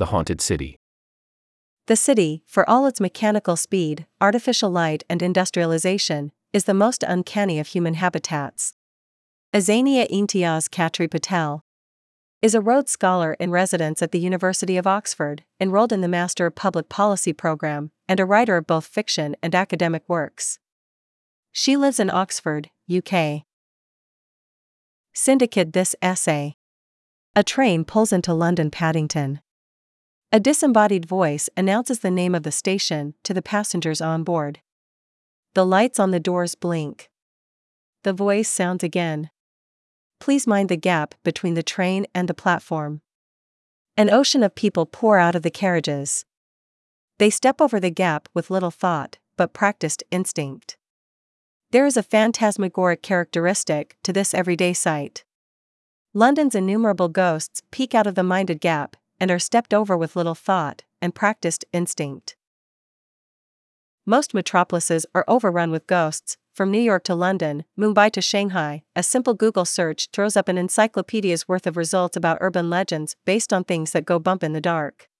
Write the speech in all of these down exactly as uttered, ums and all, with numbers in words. The Haunted City. The city, for all its mechanical speed, artificial light and industrialization, is the most uncanny of human habitats. Azania Intiaz Katri Patel is a Rhodes Scholar in residence at the University of Oxford, enrolled in the Master of Public Policy program, and a writer of both fiction and academic works. She lives in Oxford, U K. Syndicate this essay. A train pulls into London Paddington. A disembodied voice announces the name of the station to the passengers on board. The lights on the doors blink. The voice sounds again. Please mind the gap between the train and the platform. An ocean of people pour out of the carriages. They step over the gap with little thought, but practiced instinct. There is a phantasmagoric characteristic to this everyday sight. London's innumerable ghosts peek out of the minded gap, and are stepped over with little thought, and practiced instinct. Most metropolises are overrun with ghosts, from New York to London, Mumbai to Shanghai. A simple Google search throws up an encyclopedia's worth of results about urban legends based on things that go bump in the dark.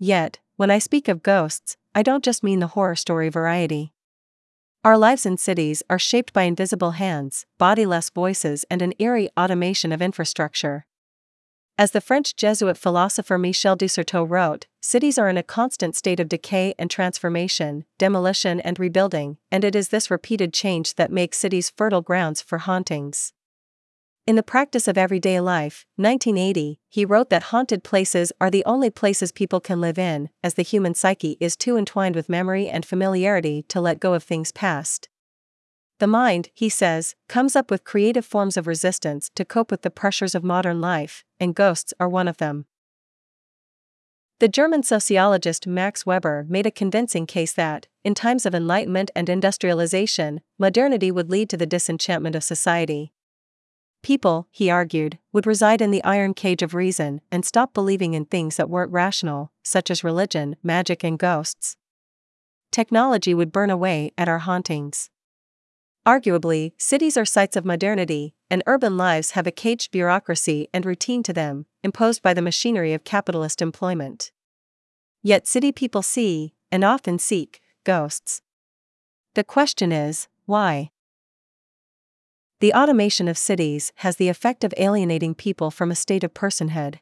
Yet, when I speak of ghosts, I don't just mean the horror story variety. Our lives in cities are shaped by invisible hands, bodiless voices and an eerie automation of infrastructure. As the French Jesuit philosopher Michel de Certeau wrote, cities are in a constant state of decay and transformation, demolition and rebuilding, and it is this repeated change that makes cities fertile grounds for hauntings. In The Practice of Everyday Life, nineteen eighty, he wrote that haunted places are the only places people can live in, as the human psyche is too entwined with memory and familiarity to let go of things past. The mind, he says, comes up with creative forms of resistance to cope with the pressures of modern life, and ghosts are one of them. The German sociologist Max Weber made a convincing case that, in times of enlightenment and industrialization, modernity would lead to the disenchantment of society. People, he argued, would reside in the iron cage of reason and stop believing in things that weren't rational, such as religion, magic, and ghosts. Technology would burn away at our hauntings. Arguably, cities are sites of modernity, and urban lives have a caged bureaucracy and routine to them, imposed by the machinery of capitalist employment. Yet city people see, and often seek, ghosts. The question is, why? The automation of cities has the effect of alienating people from a state of personhood.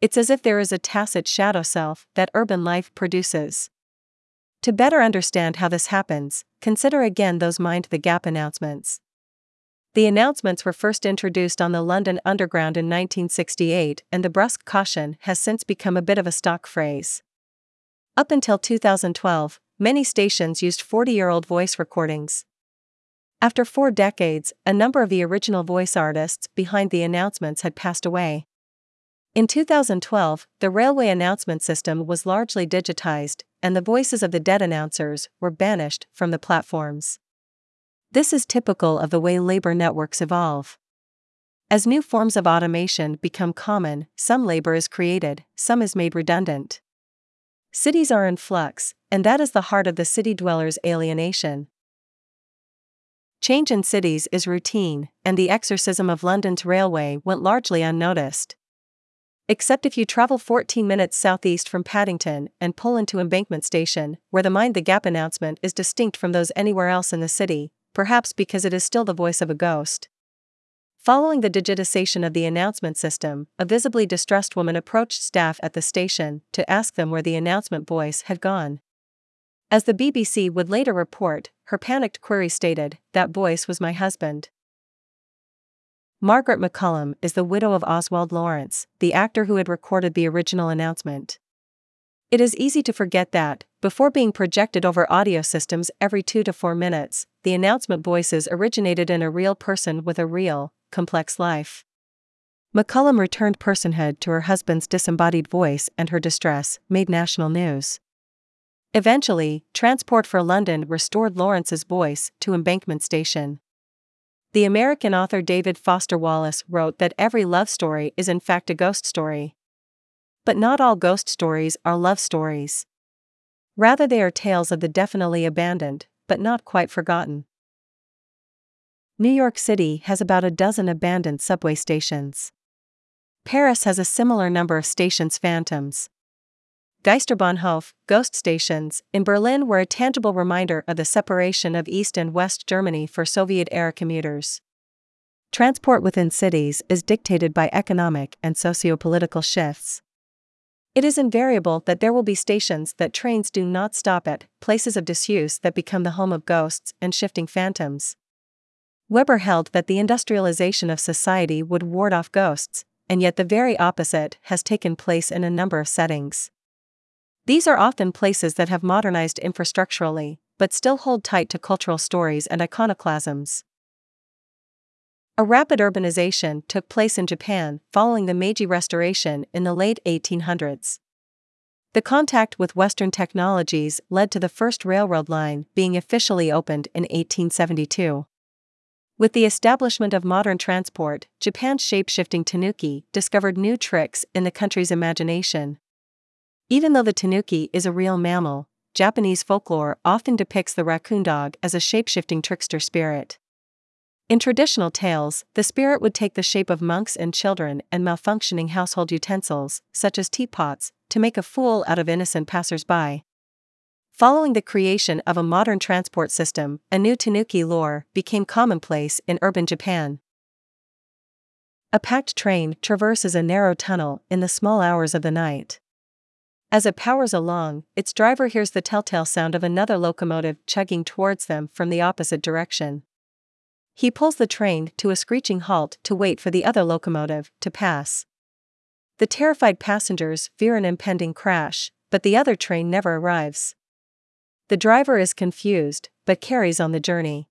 It's as if there is a tacit shadow self that urban life produces. To better understand how this happens, consider again those Mind the Gap announcements. The announcements were first introduced on the London Underground in nineteen sixty-eight, and the brusque caution has since become a bit of a stock phrase. Up until two thousand twelve, many stations used forty-year-old voice recordings. After four decades, a number of the original voice artists behind the announcements had passed away. In two thousand twelve, the railway announcement system was largely digitized, and the voices of the dead announcers were banished from the platforms. This is typical of the way labor networks evolve. As new forms of automation become common, some labor is created, some is made redundant. Cities are in flux, and that is the heart of the city dwellers' alienation. Change in cities is routine, and the exorcism of London's railway went largely unnoticed. Except if you travel fourteen minutes southeast from Paddington and pull into Embankment Station, where the Mind the Gap announcement is distinct from those anywhere else in the city, perhaps because it is still the voice of a ghost. Following the digitization of the announcement system, a visibly distressed woman approached staff at the station to ask them where the announcement voice had gone. As the B B C would later report, her panicked query stated, "That voice was my husband." Margaret McCullum is the widow of Oswald Lawrence, the actor who had recorded the original announcement. It is easy to forget that, before being projected over audio systems every two to four minutes, the announcement voices originated in a real person with a real, complex life. McCullum returned personhood to her husband's disembodied voice, and her distress made national news. Eventually, Transport for London restored Lawrence's voice to Embankment Station. The American author David Foster Wallace wrote that every love story is in fact a ghost story. But not all ghost stories are love stories. Rather, they are tales of the definitely abandoned, but not quite forgotten. New York City has about a dozen abandoned subway stations. Paris has a similar number of stations phantoms. Geisterbahnhof, ghost stations, in Berlin were a tangible reminder of the separation of East and West Germany for Soviet-era commuters. Transport within cities is dictated by economic and socio-political shifts. It is invariable that there will be stations that trains do not stop at, places of disuse that become the home of ghosts and shifting phantoms. Weber held that the industrialization of society would ward off ghosts, and yet the very opposite has taken place in a number of settings. These are often places that have modernized infrastructurally, but still hold tight to cultural stories and iconoclasms. A rapid urbanization took place in Japan following the Meiji Restoration in the late eighteen hundreds. The contact with Western technologies led to the first railroad line being officially opened in eighteen seventy-two. With the establishment of modern transport, Japan's shape-shifting tanuki discovered new tricks in the country's imagination. Even though the tanuki is a real mammal, Japanese folklore often depicts the raccoon dog as a shape-shifting trickster spirit. In traditional tales, the spirit would take the shape of monks and children and malfunctioning household utensils, such as teapots, to make a fool out of innocent passers-by. Following the creation of a modern transport system, a new tanuki lore became commonplace in urban Japan. A packed train traverses a narrow tunnel in the small hours of the night. As it powers along, its driver hears the telltale sound of another locomotive chugging towards them from the opposite direction. He pulls the train to a screeching halt to wait for the other locomotive to pass. The terrified passengers fear an impending crash, but the other train never arrives. The driver is confused, but carries on the journey.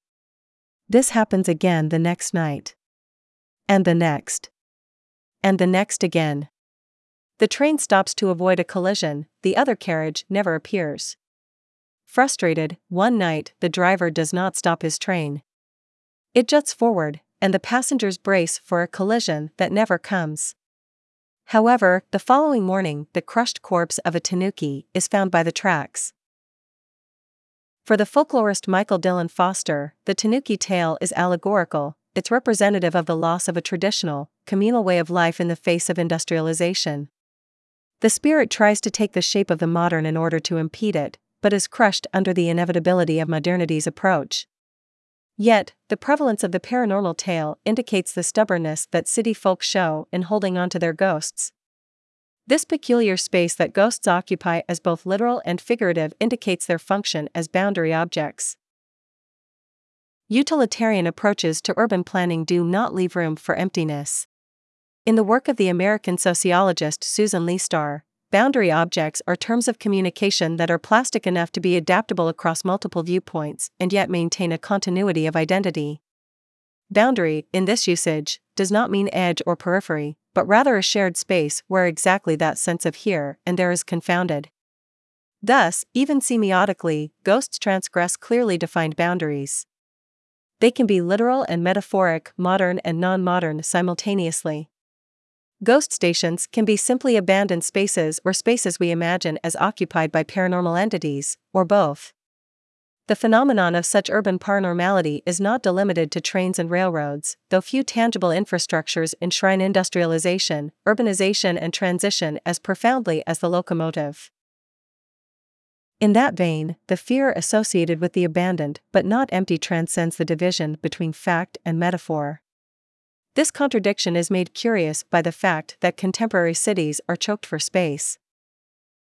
This happens again the next night. And the next. And the next again. The train stops to avoid a collision, the other carriage never appears. Frustrated, one night the driver does not stop his train. It juts forward, and the passengers brace for a collision that never comes. However, the following morning, the crushed corpse of a tanuki is found by the tracks. For the folklorist Michael Dylan Foster, the tanuki tale is allegorical, it's representative of the loss of a traditional, communal way of life in the face of industrialization. The spirit tries to take the shape of the modern in order to impede it, but is crushed under the inevitability of modernity's approach. Yet, the prevalence of the paranormal tale indicates the stubbornness that city folk show in holding on to their ghosts. This peculiar space that ghosts occupy as both literal and figurative indicates their function as boundary objects. Utilitarian approaches to urban planning do not leave room for emptiness. In the work of the American sociologist Susan Lee Star, boundary objects are terms of communication that are plastic enough to be adaptable across multiple viewpoints and yet maintain a continuity of identity. Boundary, in this usage, does not mean edge or periphery, but rather a shared space where exactly that sense of here and there is confounded. Thus, even semiotically, ghosts transgress clearly defined boundaries. They can be literal and metaphoric, modern and non-modern simultaneously. Ghost stations can be simply abandoned spaces or spaces we imagine as occupied by paranormal entities, or both. The phenomenon of such urban paranormality is not delimited to trains and railroads, though few tangible infrastructures enshrine industrialization, urbanization and transition as profoundly as the locomotive. In that vein, the fear associated with the abandoned but not empty transcends the division between fact and metaphor. This contradiction is made curious by the fact that contemporary cities are choked for space.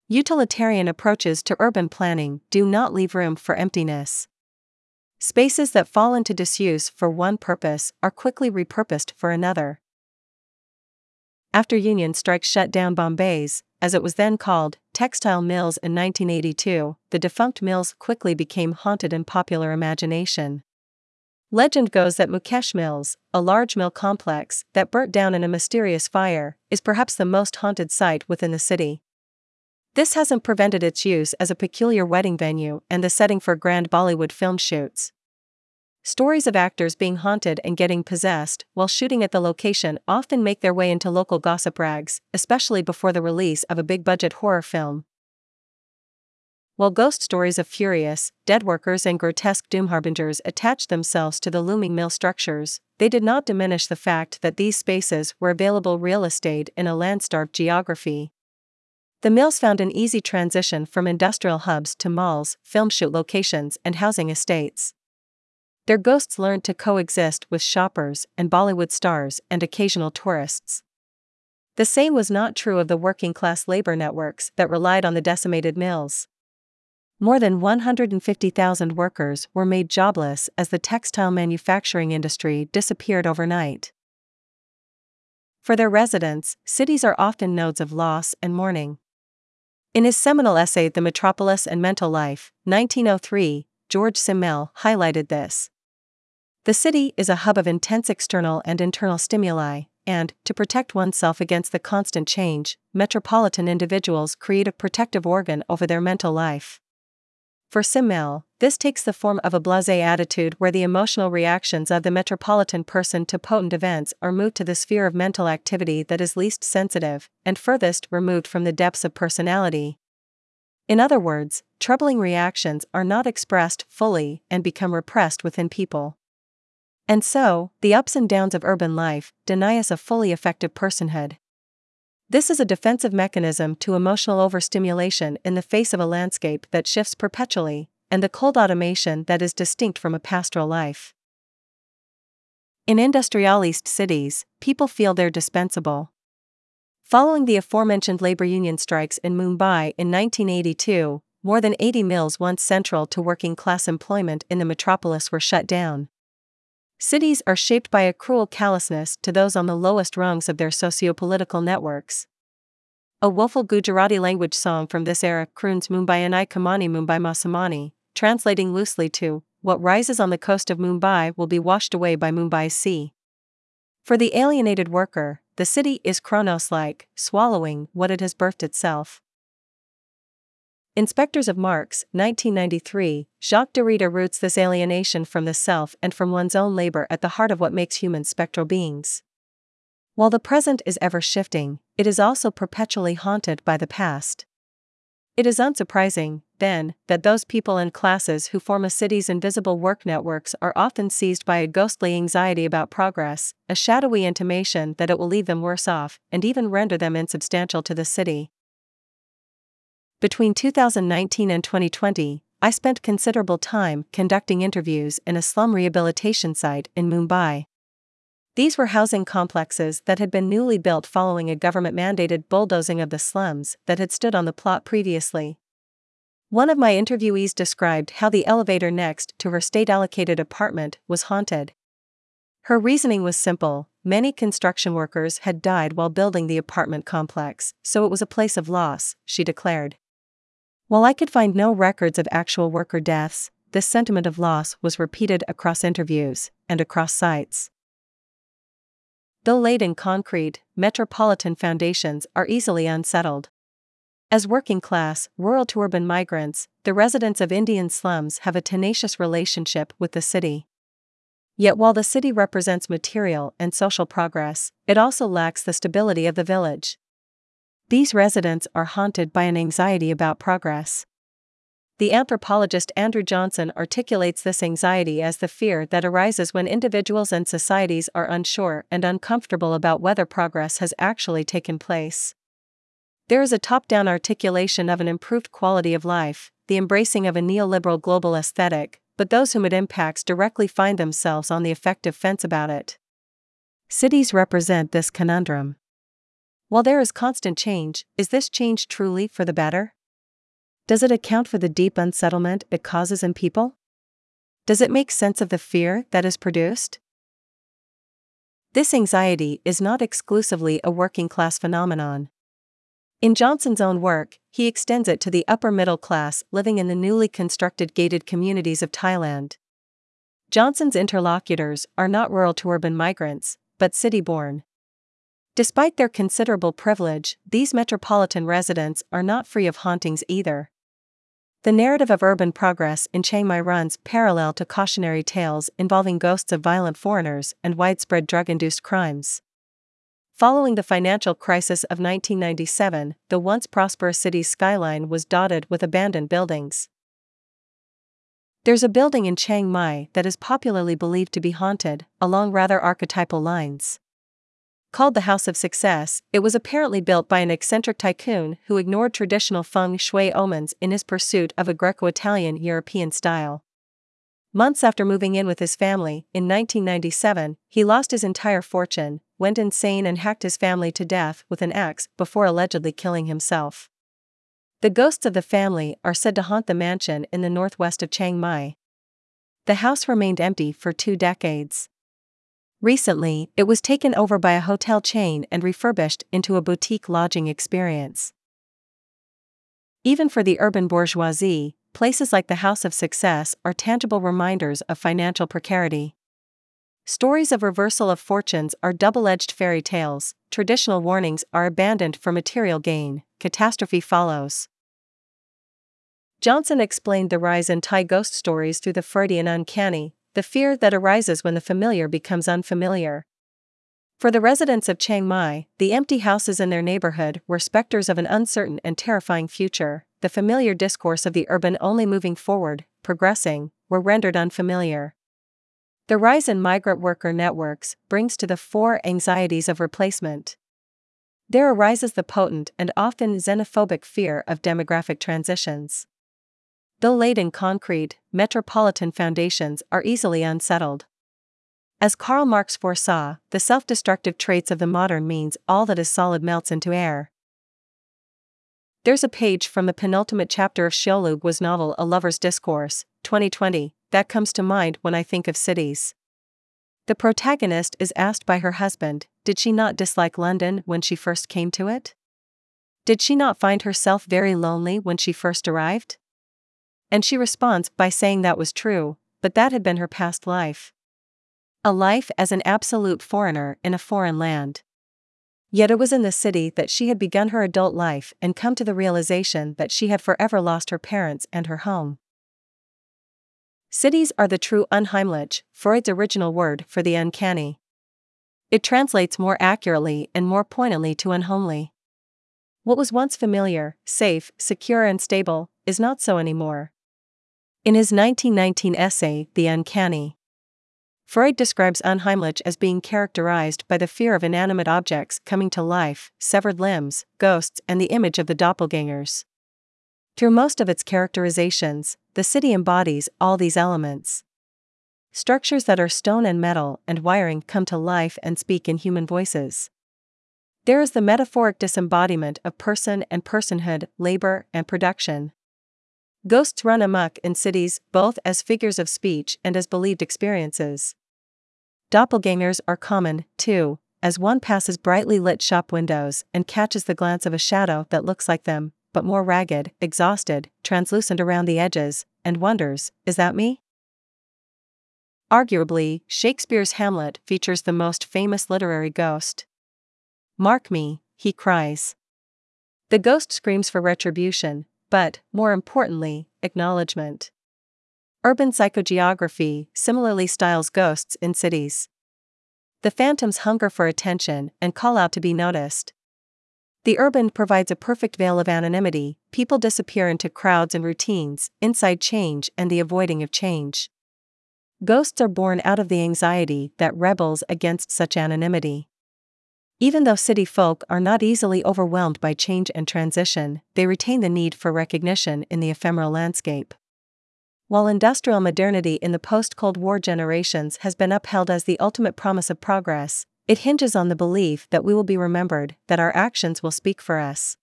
Utilitarian approaches to urban planning do not leave room for emptiness. Spaces that fall into disuse for one purpose are quickly repurposed for another. After union strikes shut down Bombay's, as it was then called, textile mills in nineteen eighty-two, the defunct mills quickly became haunted in popular imagination. Legend goes that Mukesh Mills, a large mill complex that burnt down in a mysterious fire, is perhaps the most haunted site within the city. This hasn't prevented its use as a peculiar wedding venue and the setting for grand Bollywood film shoots. Stories of actors being haunted and getting possessed while shooting at the location often make their way into local gossip rags, especially before the release of a big-budget horror film. while ghost stories of furious, dead workers and grotesque doom harbingers attached themselves to the looming mill structures, they did not diminish the fact that these spaces were available real estate in a land-starved geography. The mills found an easy transition from industrial hubs to malls, film shoot locations, and housing estates. Their ghosts learned to coexist with shoppers and Bollywood stars and occasional tourists. The same was not true of the working-class labor networks that relied on the decimated mills. More than one hundred fifty thousand workers were made jobless as the textile manufacturing industry disappeared overnight. For their residents, cities are often nodes of loss and mourning. In his seminal essay The Metropolis and Mental Life, nineteen oh three, George Simmel highlighted this. The city is a hub of intense external and internal stimuli, and, to protect oneself against the constant change, metropolitan individuals create a protective organ over their mental life. For Simmel, this takes the form of a blasé attitude where the emotional reactions of the metropolitan person to potent events are moved to the sphere of mental activity that is least sensitive and furthest removed from the depths of personality. In other words, troubling reactions are not expressed fully and become repressed within people. And so, the ups and downs of urban life deny us a fully effective personhood. This is a defensive mechanism to emotional overstimulation in the face of a landscape that shifts perpetually, and the cold automation that is distinct from a pastoral life. In industrialized cities, people feel they're dispensable. Following the aforementioned labor union strikes in Mumbai in nineteen eighty-two, more than eighty mills once central to working-class employment in the metropolis were shut down. Cities are shaped by a cruel callousness to those on the lowest rungs of their socio-political networks. A woeful Gujarati language song from this era croons Mumbai Ni Kamani Mumbai Masamani, translating loosely to, what rises on the coast of Mumbai will be washed away by Mumbai's sea. For the alienated worker, the city is Kronos-like, swallowing what it has birthed itself. Inspectors of Marx, nineteen ninety-three, Jacques Derrida roots this alienation from the self and from one's own labor at the heart of what makes humans spectral beings. While the present is ever shifting, it is also perpetually haunted by the past. It is unsurprising, then, that those people and classes who form a city's invisible work networks are often seized by a ghostly anxiety about progress, a shadowy intimation that it will leave them worse off, and even render them insubstantial to the city. Between two thousand nineteen and twenty twenty, I spent considerable time conducting interviews in a slum rehabilitation site in Mumbai. These were housing complexes that had been newly built following a government-mandated bulldozing of the slums that had stood on the plot previously. One of my interviewees described how the elevator next to her state-allocated apartment was haunted. Her reasoning was simple: many construction workers had died while building the apartment complex, so it was a place of loss, she declared. While I could find no records of actual worker deaths, this sentiment of loss was repeated across interviews and across sites. Though laid in concrete, metropolitan foundations are easily unsettled. As working-class, rural-to-urban migrants, the residents of Indian slums have a tenacious relationship with the city. Yet while the city represents material and social progress, it also lacks the stability of the village. These residents are haunted by an anxiety about progress. The anthropologist Andrew Johnson articulates this anxiety as the fear that arises when individuals and societies are unsure and uncomfortable about whether progress has actually taken place. There is a top-down articulation of an improved quality of life, the embracing of a neoliberal global aesthetic, but those whom it impacts directly find themselves on the effective fence about it. Cities represent this conundrum. While there is constant change, is this change truly for the better? Does it account for the deep unsettlement it causes in people? Does it make sense of the fear that is produced? This anxiety is not exclusively a working-class phenomenon. In Johnson's own work, he extends it to the upper-middle class living in the newly constructed gated communities of Thailand. Johnson's interlocutors are not rural-to-urban migrants, but city-born. Despite their considerable privilege, these metropolitan residents are not free of hauntings either. The narrative of urban progress in Chiang Mai runs parallel to cautionary tales involving ghosts of violent foreigners and widespread drug-induced crimes. Following the financial crisis of nineteen ninety-seven, the once prosperous city's skyline was dotted with abandoned buildings. There's a building in Chiang Mai that is popularly believed to be haunted, along rather archetypal lines. Called the House of Success, it was apparently built by an eccentric tycoon who ignored traditional feng shui omens in his pursuit of a Greco-Italian European style. Months after moving in with his family, in nineteen ninety-seven, he lost his entire fortune, went insane and hacked his family to death with an axe before allegedly killing himself. The ghosts of the family are said to haunt the mansion in the northwest of Chiang Mai. The house remained empty for two decades. Recently, it was taken over by a hotel chain and refurbished into a boutique lodging experience. Even for the urban bourgeoisie, places like the House of Success are tangible reminders of financial precarity. Stories of reversal of fortunes are double-edged fairy tales, traditional warnings are abandoned for material gain, catastrophe follows. Johnson explained the rise in Thai ghost stories through the Freudian uncanny, the fear that arises when the familiar becomes unfamiliar. For the residents of Chiang Mai, the empty houses in their neighborhood were specters of an uncertain and terrifying future. The familiar discourse of the urban only moving forward, progressing, were rendered unfamiliar. The rise in migrant worker networks brings to the fore anxieties of replacement. There arises the potent and often xenophobic fear of demographic transitions. Though laid in concrete, metropolitan foundations are easily unsettled. As Karl Marx foresaw, the self-destructive traits of the modern means all that is solid melts into air. There's a page from the penultimate chapter of Sholugwa's novel A Lover's Discourse, twenty twenty, that comes to mind when I think of cities. The protagonist is asked by her husband, did she not dislike London when she first came to it? Did she not find herself very lonely when she first arrived? And she responds by saying that was true, but that had been her past life. A life as an absolute foreigner in a foreign land. Yet it was in the city that she had begun her adult life and come to the realization that she had forever lost her parents and her home. Cities are the true unheimlich, Freud's original word for the uncanny. It translates more accurately and more poignantly to unhomely. What was once familiar, safe, secure and stable, is not so anymore. In his nineteen nineteen essay, The Uncanny, Freud describes unheimlich as being characterized by the fear of inanimate objects coming to life, severed limbs, ghosts, and the image of the doppelgangers. Through most of its characterizations, the city embodies all these elements. Structures that are stone and metal and wiring come to life and speak in human voices. There is the metaphoric disembodiment of person and personhood, labor and production. Ghosts run amok in cities both as figures of speech and as believed experiences. Doppelgangers are common, too, as one passes brightly lit shop windows and catches the glance of a shadow that looks like them, but more ragged, exhausted, translucent around the edges, and wonders, is that me? Arguably, Shakespeare's Hamlet features the most famous literary ghost. Mark me, he cries. The ghost screams for retribution, but, more importantly, acknowledgement. Urban psychogeography similarly styles ghosts in cities. The phantoms hunger for attention and call out to be noticed. The urban provides a perfect veil of anonymity, people disappear into crowds and routines, inside change and the avoiding of change. Ghosts are born out of the anxiety that rebels against such anonymity. Even though city folk are not easily overwhelmed by change and transition, they retain the need for recognition in the ephemeral landscape. While industrial modernity in the post-Cold War generations has been upheld as the ultimate promise of progress, it hinges on the belief that we will be remembered, that our actions will speak for us.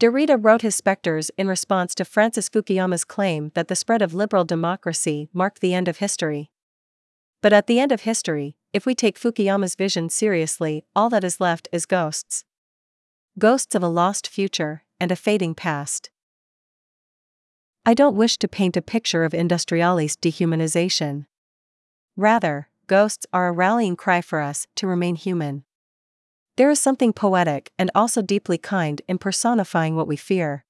Derrida wrote his Spectres in response to Francis Fukuyama's claim that the spread of liberal democracy marked the end of history. But at the end of history, if we take Fukuyama's vision seriously, all that is left is ghosts. Ghosts of a lost future and a fading past. I don't wish to paint a picture of industrialis dehumanization. Rather, ghosts are a rallying cry for us to remain human. There is something poetic and also deeply kind in personifying what we fear.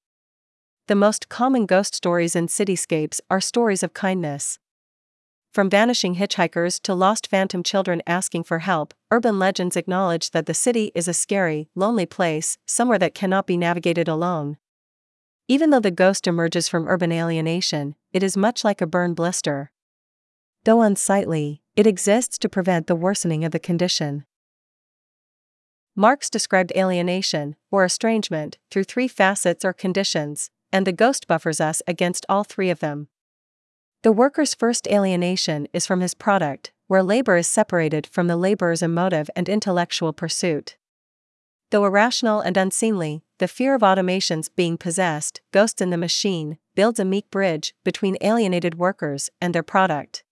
The most common ghost stories in cityscapes are stories of kindness. From vanishing hitchhikers to lost phantom children asking for help, urban legends acknowledge that the city is a scary, lonely place, somewhere that cannot be navigated alone. Even though the ghost emerges from urban alienation, it is much like a burn blister. Though unsightly, it exists to prevent the worsening of the condition. Marx described alienation, or estrangement, through three facets or conditions, and the ghost buffers us against all three of them. The worker's first alienation is from his product, where labor is separated from the laborer's emotive and intellectual pursuit. Though irrational and unseemly, the fear of automations being possessed, Ghost in the Machine, builds a meek bridge between alienated workers and their product.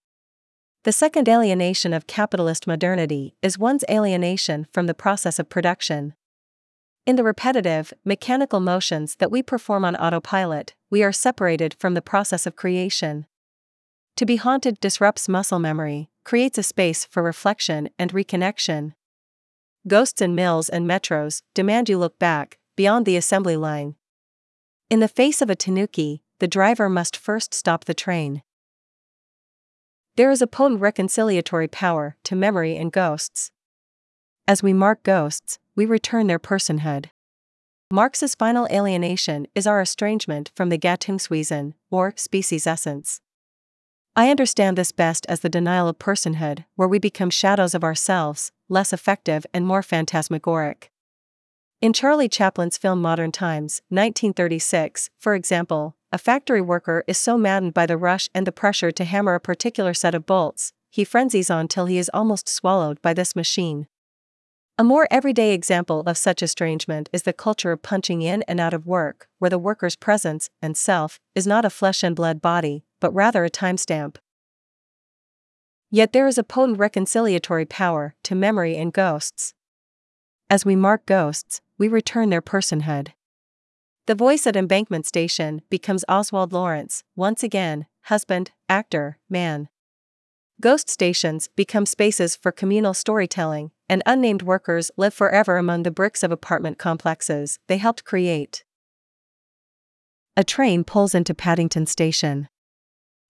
The second alienation of capitalist modernity is one's alienation from the process of production. In the repetitive, mechanical motions that we perform on autopilot, we are separated from the process of creation. To be haunted disrupts muscle memory, creates a space for reflection and reconnection. Ghosts in mills and metros demand you look back, beyond the assembly line. In the face of a tanuki, the driver must first stop the train. There is a potent reconciliatory power to memory and ghosts. As we mark ghosts, we return their personhood. Marx's final alienation is our estrangement from the Gattungswesen, or species essence. I understand this best as the denial of personhood, where we become shadows of ourselves, less effective and more phantasmagoric. In Charlie Chaplin's film Modern Times, nineteen thirty-six, for example, a factory worker is so maddened by the rush and the pressure to hammer a particular set of bolts, he frenzies on till he is almost swallowed by this machine. A more everyday example of such estrangement is the culture of punching in and out of work, where the worker's presence and self is not a flesh and blood body, but rather a timestamp. Yet there is a potent reconciliatory power to memory and ghosts. As we mark ghosts, we return their personhood. The voice at Embankment Station becomes Oswald Lawrence, once again, husband, actor, man. Ghost stations become spaces for communal storytelling, and unnamed workers live forever among the bricks of apartment complexes they helped create. A train pulls into Paddington Station.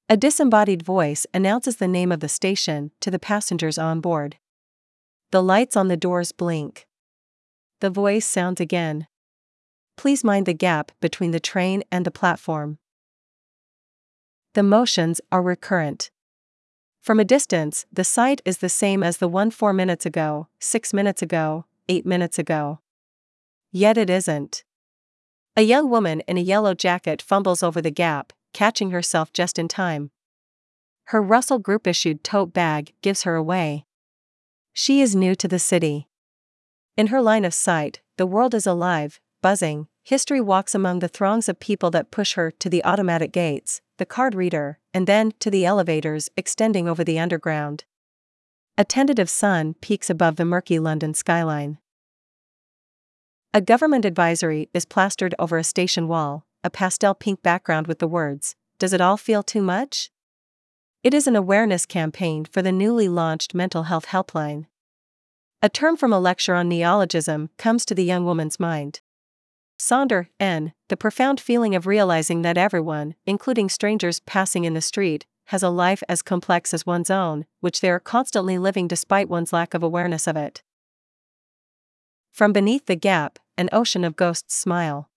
A disembodied voice announces the name of the station to the passengers on board. The lights on the doors blink. The voice sounds again. Please mind the gap between the train and the platform. The motions are recurrent. From a distance, the sight is the same as the one four minutes ago, six minutes ago, eight minutes ago. Yet it isn't. A young woman in a yellow jacket fumbles over the gap, catching herself just in time. Her Russell Group-issued tote bag gives her away. She is new to the city. In her line of sight, the world is alive, buzzing, history walks among the throngs of people that push her to the automatic gates, the card reader, and then to the elevators extending over the underground. A tentative sun peaks above the murky London skyline. A government advisory is plastered over a station wall, a pastel pink background with the words, "Does it all feel too much?" It is an awareness campaign for the newly launched mental health helpline. A term from a lecture on neologism comes to the young woman's mind. Sonder, N, the profound feeling of realizing that everyone, including strangers passing in the street, has a life as complex as one's own, which they are constantly living despite one's lack of awareness of it. From beneath the gap, an ocean of ghosts smile.